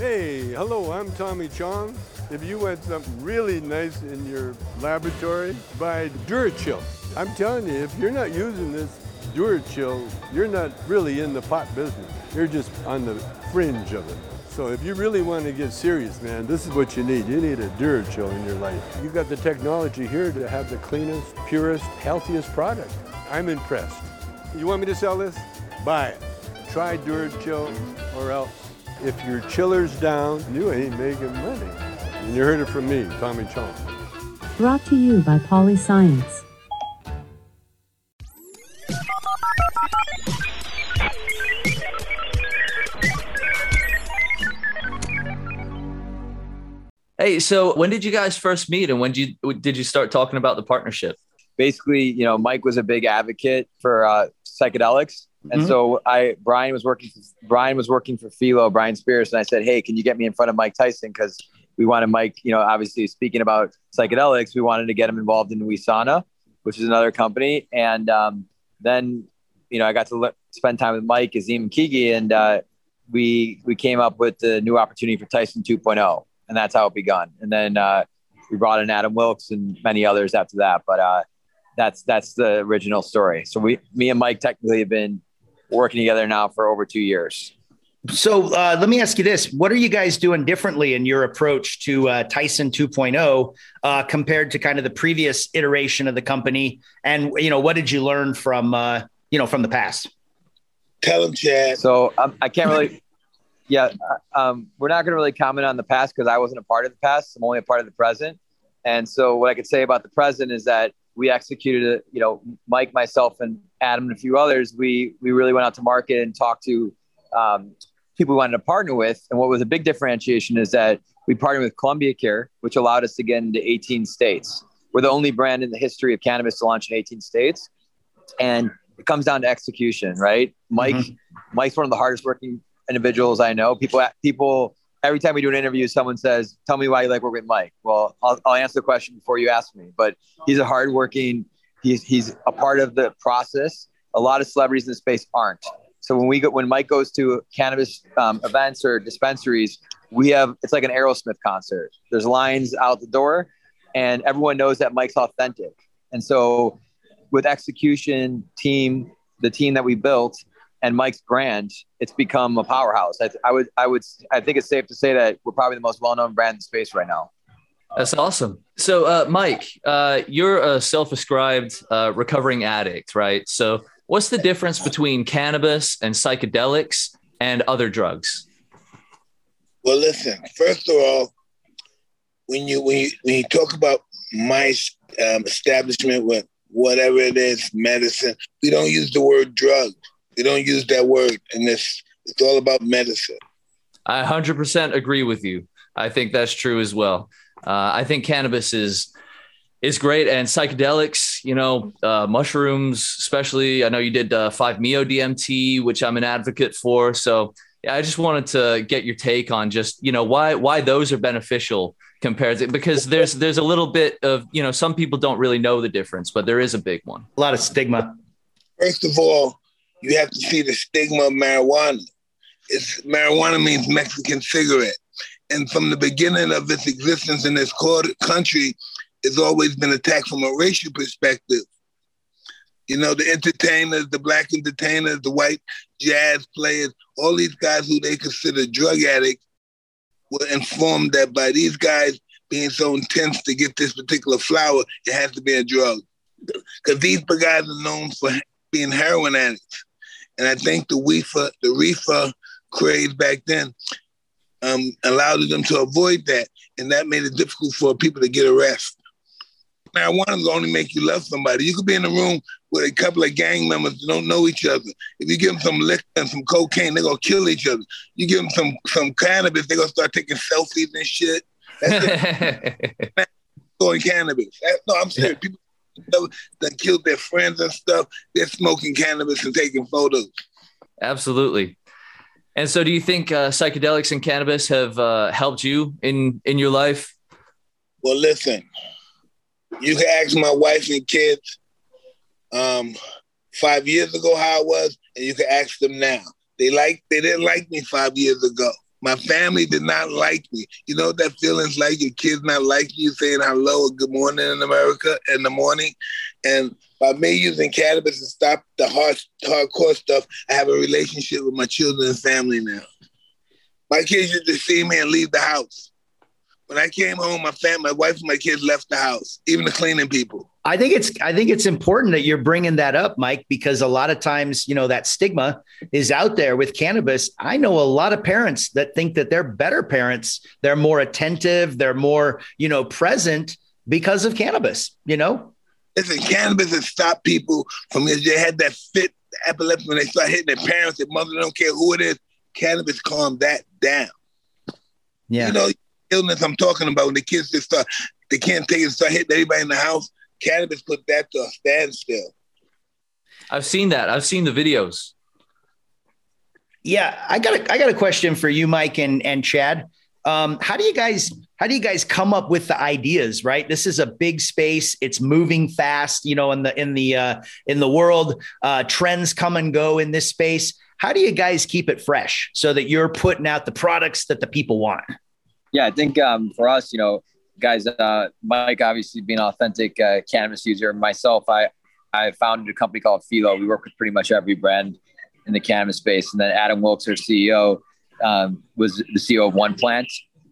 Hey, hello, I'm Tommy Chong. If you want something really nice in your laboratory, buy Durachill. I'm telling you, if you're not using this Durachill, you're not really in the pot business. You're just on the fringe of it. So if you really want to get serious, man, this is what you need. You need a Durachill in your life. You've got the technology here to have the cleanest, purest, healthiest product. I'm impressed. You want me to sell this? Buy it. Try Durachill or else. If your chiller's down, you ain't making money. And you heard it from me, Tommy Chong. Brought to you by PolyScience. Hey, so when did you guys first meet and when did you start talking about the partnership? Basically, you know, Mike was a big advocate for psychedelics. And so Brian was working for Philo, Brian Spears. And I said, hey, can you get me in front of Mike Tyson? Because we wanted Mike, you know, obviously speaking about psychedelics, we wanted to get him involved in Wesana, which is another company. And then, you know, I got to spend time with Mike, Azim Kigi, and we came up with the new opportunity for Tyson 2.0. And that's how it begun. And then we brought in Adam Wilkes and many others after that. But that's the original story. So me and Mike technically have been working together now for over 2 years. So let me ask you this. What are you guys doing differently in your approach to Tyson 2.0 compared to kind of the previous iteration of the company? And, you know, what did you learn from the past? Tell him, Chad. So I can't really... Yeah, we're not going to really comment on the past because I wasn't a part of the past. I'm only a part of the present. And so what I could say about the present is that we executed, you know, Mike, myself, and Adam and a few others. We really went out to market and talked to people we wanted to partner with. And what was a big differentiation is that we partnered with Columbia Care, which allowed us to get into 18 states. We're the only brand in the history of cannabis to launch in 18 states. And it comes down to execution, right? Mike's one of the hardest working individuals I know. People every time we do an interview, someone says, tell me why you like working with Mike. Well, I'll answer the question before you ask me, but he's a hardworking, he's a part of the process. A lot of celebrities in the space aren't. So when Mike goes to cannabis events or dispensaries, it's like an Aerosmith concert. There's lines out the door and everyone knows that Mike's authentic. And so with execution team, the team that we built, and Mike's brand, it's become a powerhouse. I think it's safe to say that we're probably the most well-known brand in the space right now. That's awesome. So, Mike, you're a self-prescribed recovering addict, right? So, what's the difference between cannabis and psychedelics and other drugs? Well, listen. First of all, when you talk about my establishment with whatever it is, medicine, we don't use the word drug. We don't use that word, and it's all about medicine. I 100% agree with you. I think that's true as well. I think cannabis is great, and psychedelics, you know, mushrooms especially. I know you did 5-Meo DMT, which I'm an advocate for. So yeah, I just wanted to get your take on just, you know, why those are beneficial compared to, because there's a little bit of, you know, some people don't really know the difference, but there is a big one. A lot of stigma. First of all, you have to see the stigma of marijuana. Marijuana means Mexican cigarette. And from the beginning of its existence in this country, it's always been attacked from a racial perspective. You know, the entertainers, the black entertainers, the white jazz players, all these guys who they consider drug addicts were informed that by these guys being so intense to get this particular flower, it has to be a drug. Because these guys are known for being heroin addicts. And I think the reefer craze back then allowed them to avoid that, and that made it difficult for people to get arrested. Marijuana will only make you love somebody. You could be in a room with a couple of gang members that don't know each other. If you give them some liquor and some cocaine, they're going to kill each other. You give them some cannabis, they're going to start taking selfies and shit. That's going cannabis. No, I'm serious. People that killed their friends and stuff, they're smoking cannabis and taking photos. Absolutely. And so do you think psychedelics and cannabis have helped you in your life? Well, listen, you can ask my wife and kids 5 years ago how I was, and you can ask them now. They didn't like me 5 years ago. My family did not like me. You know what that feeling's like? Your kids not liking you, saying hello or good morning in America in the morning. And by me using cannabis to stop the hardcore stuff, I have a relationship with my children and family now. My kids used to see me and leave the house. When I came home, my wife and my kids left the house, even the cleaning people. I think it's important that you're bringing that up, Mike, because a lot of times, you know, that stigma is out there with cannabis. I know a lot of parents that think that they're better parents. They're more attentive. They're more, you know, present because of cannabis, you know? Listen, cannabis has stopped people from if they had that fit, epilepsy, when they start hitting their parents, their mother, don't care who it is. Cannabis calmed that down. Yeah. You know, illness I'm talking about, when the kids just start, they can't take it and start hitting everybody in the house. Cannabis put that to a standstill. I've seen that. I've seen the videos. Yeah, I got a question for you, Mike and Chad. How do you guys come up with the ideas? Right, this is a big space. It's moving fast. You know, in the world, trends come and go in this space. How do you guys keep it fresh so that you're putting out the products that the people want? Yeah, I think for us, you know, guys, Mike, obviously being an authentic cannabis user, myself, I founded a company called Philo. We work with pretty much every brand in the cannabis space. And then Adam Wilkes, our CEO, was the CEO of One Plant.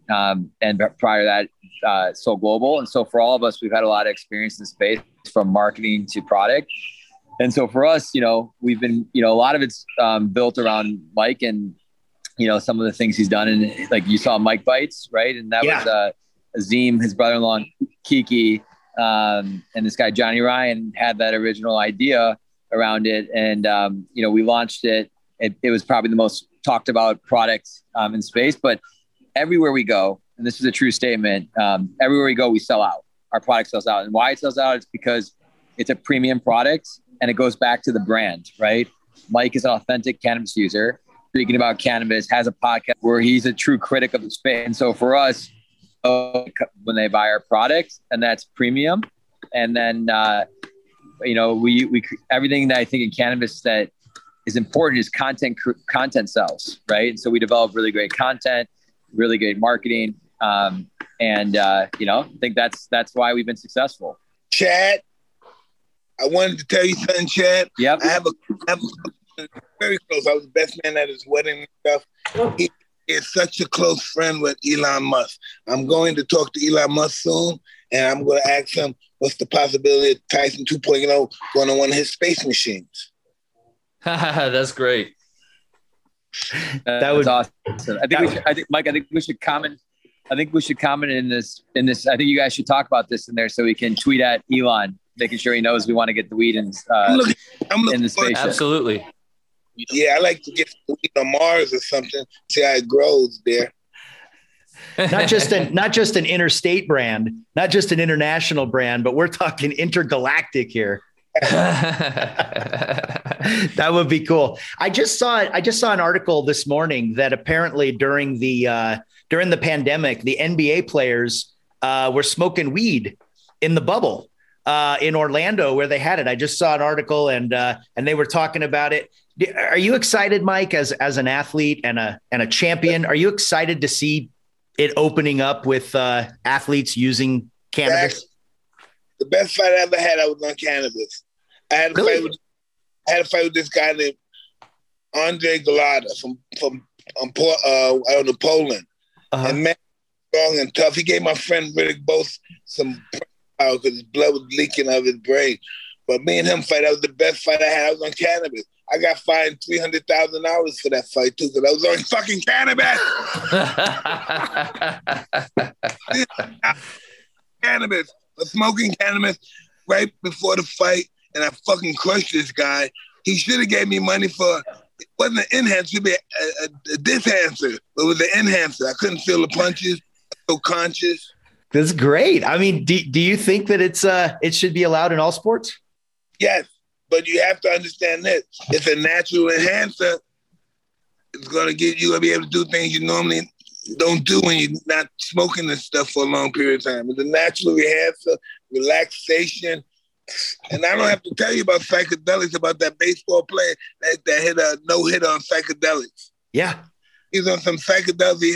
And prior to that, So Global. And so for all of us, we've had a lot of experience in the space from marketing to product. And so for us, you know, we've been, you know, a lot of it's built around Mike and, you know, some of the things he's done. And like you saw Mike Bites, right? And that was Azim, his brother-in-law, Kiki, and this guy, Johnny Ryan, had that original idea around it. And, you know, we launched it. It was probably the most talked about product in space. But everywhere we go, and this is a true statement, everywhere we go, we sell out. Our product sells out. And why it sells out is because it's a premium product. And it goes back to the brand, right? Mike is an authentic cannabis user, speaking about cannabis, has a podcast where he's a true critic of the space. And so for us, when they buy our products, and that's premium. And then, you know, we everything that I think in cannabis that is important is content sells, right? And so we develop really great content, really great marketing. You know, I think that's why we've been successful. Chad, I wanted to tell you something, Chad. Yep. I have a very close. I was the best man at his wedding and stuff. He is such a close friend with Elon Musk. I'm going to talk to Elon Musk soon, and I'm going to ask him what's the possibility of Tyson 2.0 going on one of his space machines. That's great. That was awesome. I think we should comment in this. I think you guys should talk about this in there so we can tweet at Elon, making sure he knows we want to get the weed in, in the spaceship. Absolutely. Yeah, I like to get the weed on Mars or something. See how it grows there. Not just an interstate brand, not just an international brand, but we're talking intergalactic here. That would be cool. I just saw an article this morning that apparently during the pandemic, the NBA players were smoking weed in the bubble. In Orlando where they had it. I just saw an article and they were talking about it. Are you excited, Mike, as an athlete and a champion? Are you excited to see it opening up with athletes using cannabis? The best fight I ever had, I was on cannabis. I had a fight with this guy named Andrzej Gołęta from Poland. Uh-huh. And man, strong and tough. He gave my friend Riddick Bowe some because his blood was leaking out of his brain. But me and him fight, that was the best fight I had. I was on cannabis. I got fined $300,000 for that fight, too, because I was on fucking cannabis. Cannabis. I was smoking cannabis right before the fight, and I fucking crushed this guy. He should have gave me money for... It wasn't an enhancer. It would be a dishancer. But it was an enhancer. I couldn't feel the punches. I was so conscious. That's great. I mean, do you think that it should be allowed in all sports? Yes, but you have to understand this. It's a natural enhancer. It's going to get you to be able to do things you normally don't do when you're not smoking this stuff for a long period of time. It's a natural enhancer, relaxation. And I don't have to tell you about psychedelics, about that baseball player that hit a no-hitter on psychedelics. Yeah. He was on some psychedelic. He,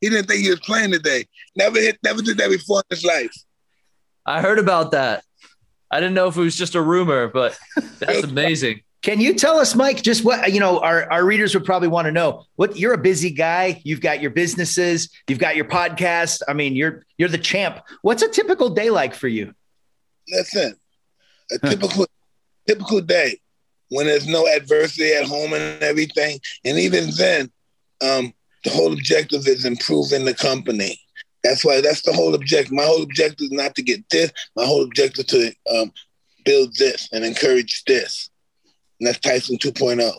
he didn't think he was playing today. Never did that before in his life. I heard about that. I didn't know if it was just a rumor, but that's amazing. Can you tell us, Mike, just what, you know, our readers would probably want to know what you're a busy guy. You've got your businesses, you've got your podcast. I mean, you're the champ. What's a typical day like for you? Listen, a typical day when there's no adversity at home and everything. And even then, the whole objective is improving the company. That's why that's the whole objective. My whole objective is not to get this. My whole objective is to build this and encourage this. And that's Tyson 2.0.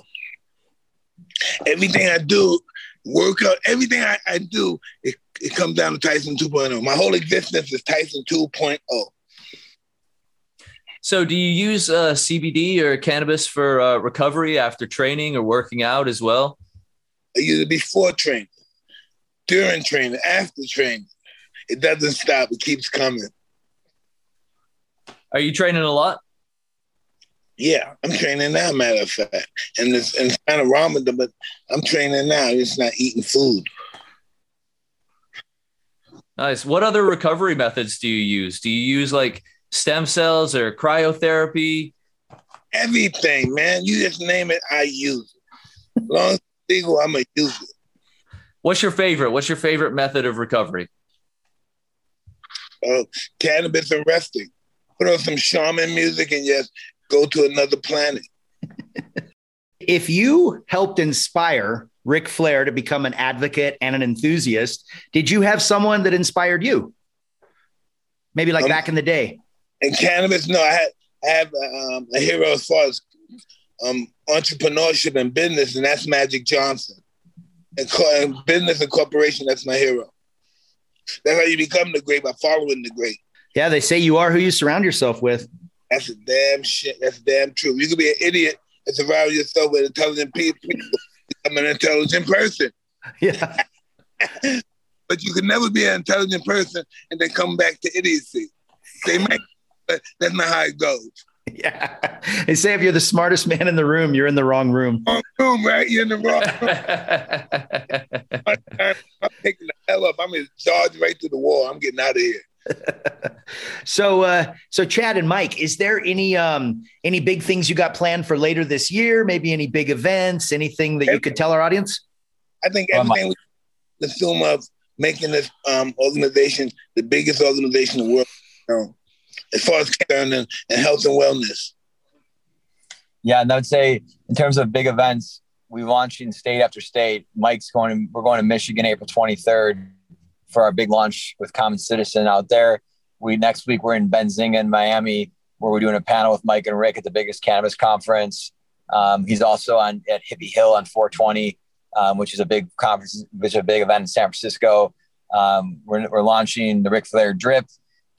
Everything I do, workout, everything I do, it comes down to Tyson 2.0. My whole existence is Tyson 2.0. So do you use CBD or cannabis for recovery after training or working out as well? I use it before training, during training, after training. It doesn't stop. It keeps coming. Are you training a lot? Yeah, I'm training now, matter of fact. And it's kind of Ramadan, but I'm training now. It's not eating food. Nice. What other recovery methods do you use? Do you use like stem cells or cryotherapy? Everything, man. You just name it, I use it. As long as it's legal, I'm going to use it. What's your favorite? What's your favorite method of recovery? Cannabis and resting. Put on some shaman music and just go to another planet. If you helped inspire Ric Flair to become an advocate and an enthusiast, did you have someone that inspired you? Maybe like back in the day. In cannabis, no, I have a hero as far as entrepreneurship and business, and that's Magic Johnson. And business and corporation, that's my hero. That's how you become the great, by following the great. Yeah, they say you are who you surround yourself with. That's a damn shit. That's damn true. You can be an idiot and surround yourself with intelligent people. I'm an intelligent person. Yeah. But you can never be an intelligent person and then come back to idiocy. They might, but that's not how it goes. Yeah. They say if you're the smartest man in the room, you're in the wrong room. Wrong room, right? You're in the wrong room. I'm taking the hell up. I'm going to charge right to the wall. I'm getting out of here. So Chad and Mike, is there any big things you got planned for later this year? Maybe any big events, anything that you could tell our audience? I think everything we the film of making this organization the biggest organization in the world, you know, as far as concerned and health and wellness. Yeah, and I would say in terms of big events, we launched in state after state. We're going to Michigan April 23rd. For our big launch with Common Citizen out there. Next week, we're in Benzinga in Miami, where we're doing a panel with Mike and Rick at the biggest cannabis conference. He's also at Hippie Hill on 420, which is a big conference, which is a big event in San Francisco. We're launching the Ric Flair Drip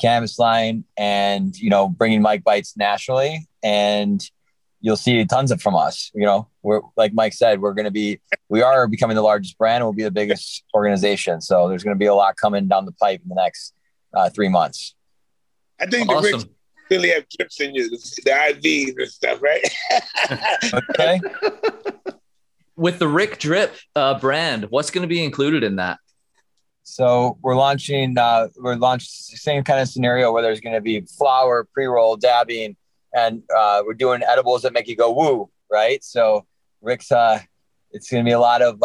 cannabis line and, you know, bringing Mike Bites nationally. And you'll see tons from us. You know, we're, like Mike said, we are becoming the largest brand. We'll be the biggest organization. So there's going to be a lot coming down the pipe in the next 3 months. I think awesome. The Ricks really have drips in you, the IVs and stuff, right? Okay. With the Ric Drip brand, what's going to be included in that? So we're launching the same kind of scenario where there's going to be flower, pre-roll, dabbing, and we're doing edibles that make you go woo, right? So Rick's, it's going to be a lot of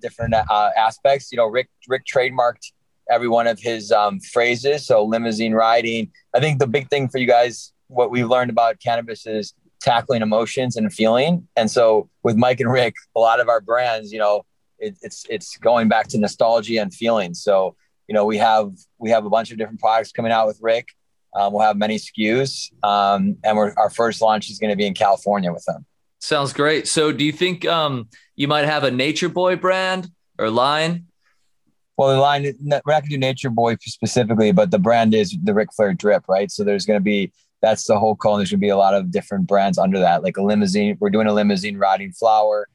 different aspects. You know, Rick trademarked every one of his phrases. So limousine riding. I think the big thing for you guys, what we've learned about cannabis is tackling emotions and feeling. And so with Mike and Rick, a lot of our brands, you know, it's going back to nostalgia and feeling. So, you know, we have a bunch of different products coming out with Rick. We'll have many SKUs, and our first launch is going to be in California with them. Sounds great. So do you think you might have a Nature Boy brand or line? Well, the line, we're not going to do Nature Boy specifically, but the brand is the Ric Flair Drip, right? So there's going to be, that's the whole call. There's going to be a lot of different brands under that, like a limousine. We're doing a limousine riding flower.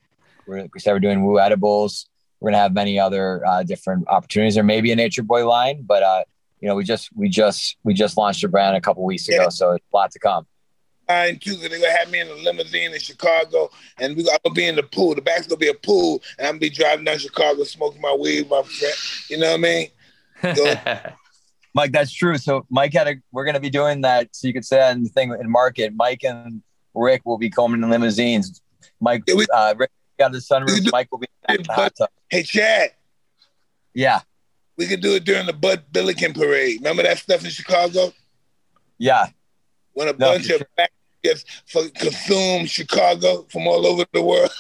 We're doing woo edibles. We're going to have many other different opportunities, or maybe a Nature Boy line, but you know, we just launched a brand a couple of weeks ago, so it's a lot to come. flying cute. They're going to have me in a limousine in Chicago, and I'm going to be in the pool. The back's going to be a pool, and I'm going to be driving down Chicago smoking my weed, my friend. You know what I mean? So, Mike, that's true. So Mike had we're going to be doing that. So you could say that in the thing in market. Mike and Rick will be combing in limousines. Mike, yeah, Rick got the sunroof. Mike will be in the hot tub. Hey, Chad. Yeah. We could do it during the Bud Billiken parade. Remember that stuff in Chicago? Yeah. When a bunch of black gets consumed Chicago from all over the world.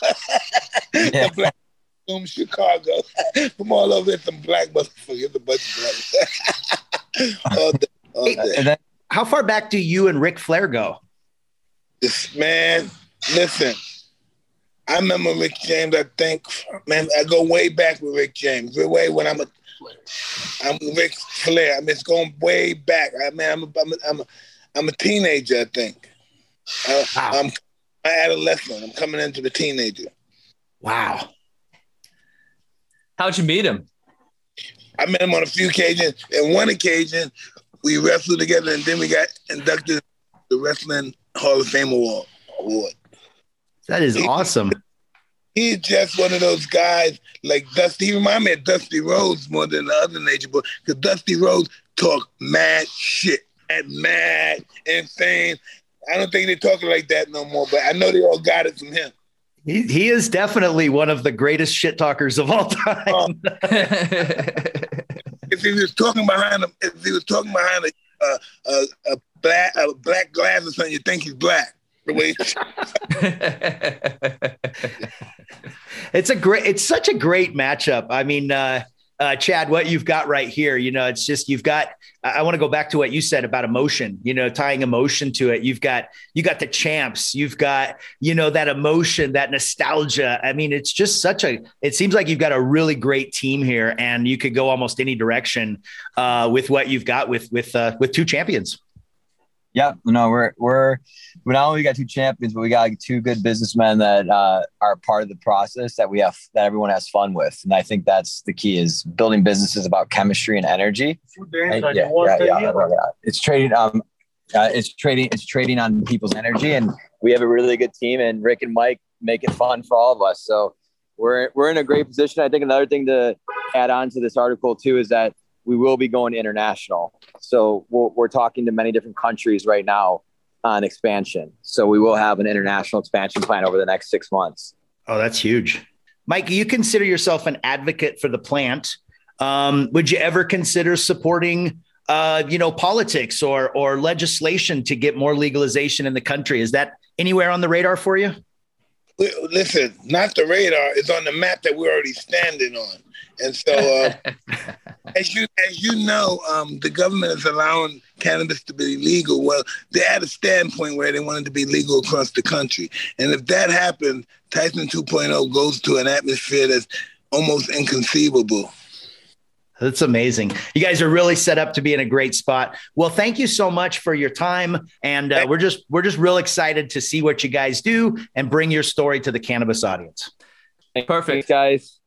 Yeah. The black consumed Chicago from all over. It's some black motherfuckers. It's a bunch of black. all day. And then, how far back do you and Ric Flair go? This man, listen. I remember Ric James, I think. Man, I go way back with Ric James. Way when I'm Ric Flair. I mean, it's going way back. I mean, I'm a teenager, I think. Wow. I'm an adolescent. I'm coming into the teenager. Wow. How'd you meet him? I met him on a few occasions. And one occasion, we wrestled together, and then we got inducted to the Wrestling Hall of Fame Award. That is awesome. He's just one of those guys like Dusty. He reminds me of Dusty Rhodes more than the other nature boy, because Dusty Rhodes talk mad shit and mad insane. I don't think they're talking like that no more, but I know they all got it from him. He is definitely one of the greatest shit talkers of all time. If he was talking behind him, if he was talking behind a black glass or something, you think he's black. It's such a great matchup. I mean, Chad, what you've got right here, you know, it's just, you've got, I want to go back to what you said about emotion, you know, tying emotion to it. You got the champs, you've got, you know, that emotion, that nostalgia. I mean, it's just it seems like you've got a really great team here, and you could go almost any direction with what you've got with two champions. Yeah, no, we're not only got two champions, but we got like two good businessmen that are part of the process that everyone has fun with, and I think that's the key: is building businesses about chemistry and energy. It's trading on people's energy, and we have a really good team. And Rick and Mike make it fun for all of us, so we're in a great position. I think another thing to add on to this article too is that we will be going international. So we're talking to many different countries right now on expansion. So we will have an international expansion plan over the next 6 months. Oh, that's huge. Mike, you consider yourself an advocate for the plant. Would you ever consider supporting, politics or legislation to get more legalization in the country? Is that anywhere on the radar for you? Listen, not the radar. It's on the map that we're already standing on. And so, as you know, the government is allowing cannabis to be legal. Well, they're at a standpoint where they want it to be legal across the country. And if that happens, Tyson 2.0 goes to an atmosphere that's almost inconceivable. That's amazing. You guys are really set up to be in a great spot. Well, thank you so much for your time. And we're just real excited to see what you guys do and bring your story to the cannabis audience. Perfect, guys.